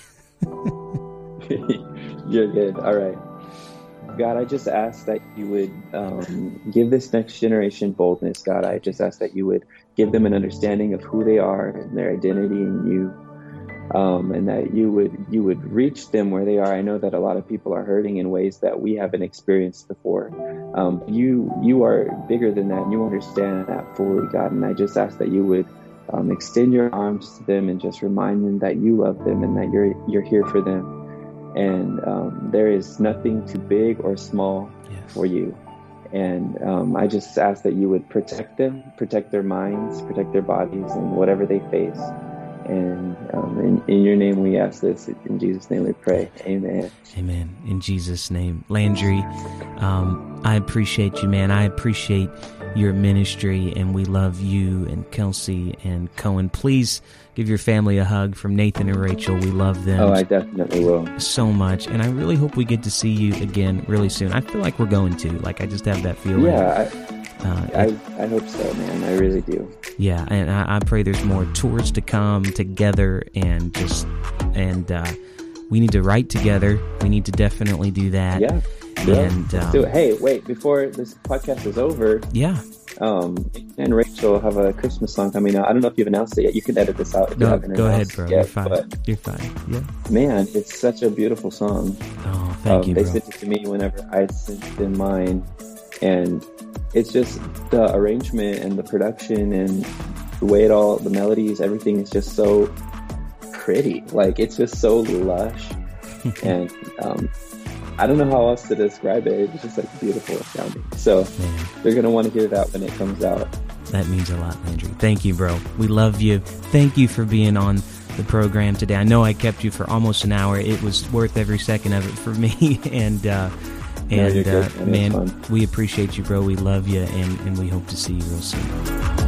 You're good. All right, God, I just ask that you would um, give this next generation boldness. God, I just ask that you would give them an understanding of who they are and their identity in you, um, and that you would you would reach them where they are. I know that a lot of people are hurting in ways that we haven't experienced before. Um, you you are bigger than that, and you understand that fully, God. And I just ask that you would. Um, extend your arms to them and just remind them that you love them and that you're you're here for them. And um, there is nothing too big or small yes. for you. And um, I just ask that you would protect them, protect their minds, protect their bodies and whatever they face. And um, in, in your name we ask this. In Jesus' name we pray. Amen. Amen. In Jesus' name. Landry, um, I appreciate you, man. I appreciate your ministry, and we love you and Kelsey and Cohen. Please give your family a hug from Nathan and Rachel. We love them. Oh, I definitely will. So much. And I really hope we get to see you again really soon. I feel like we're going to. Like, I just have that feeling. Yeah, I, uh, I, I hope so, man. I really do. Yeah, and I, I pray there's more tours to come together and just, and uh, we need to write together. We need to definitely do that. Yeah. Yeah. And, um, so, hey, wait, before this podcast is over, yeah, um, and Rachel have a Christmas song coming out. I don't know if you've announced it yet. You can edit this out. No, go ahead, bro. Yet, You're fine. But, You're fine. Yeah. Man, it's such a beautiful song. Oh, thank um, you, They bro. Sent it to me whenever I sent in mine. And it's just the arrangement and the production and the way it all, the melodies, everything is just so pretty. Like, it's just so lush. and, um... I don't know how else to describe it. It's just like beautiful sounding. So man. They're going to want to hear that when it comes out. That means a lot, Landry. Thank you, bro. We love you. Thank you for being on the program today. I know I kept you for almost an hour. It was worth every second of it for me. and uh, and no, uh, man, we appreciate you, bro. We love you, and, and we hope to see you real soon.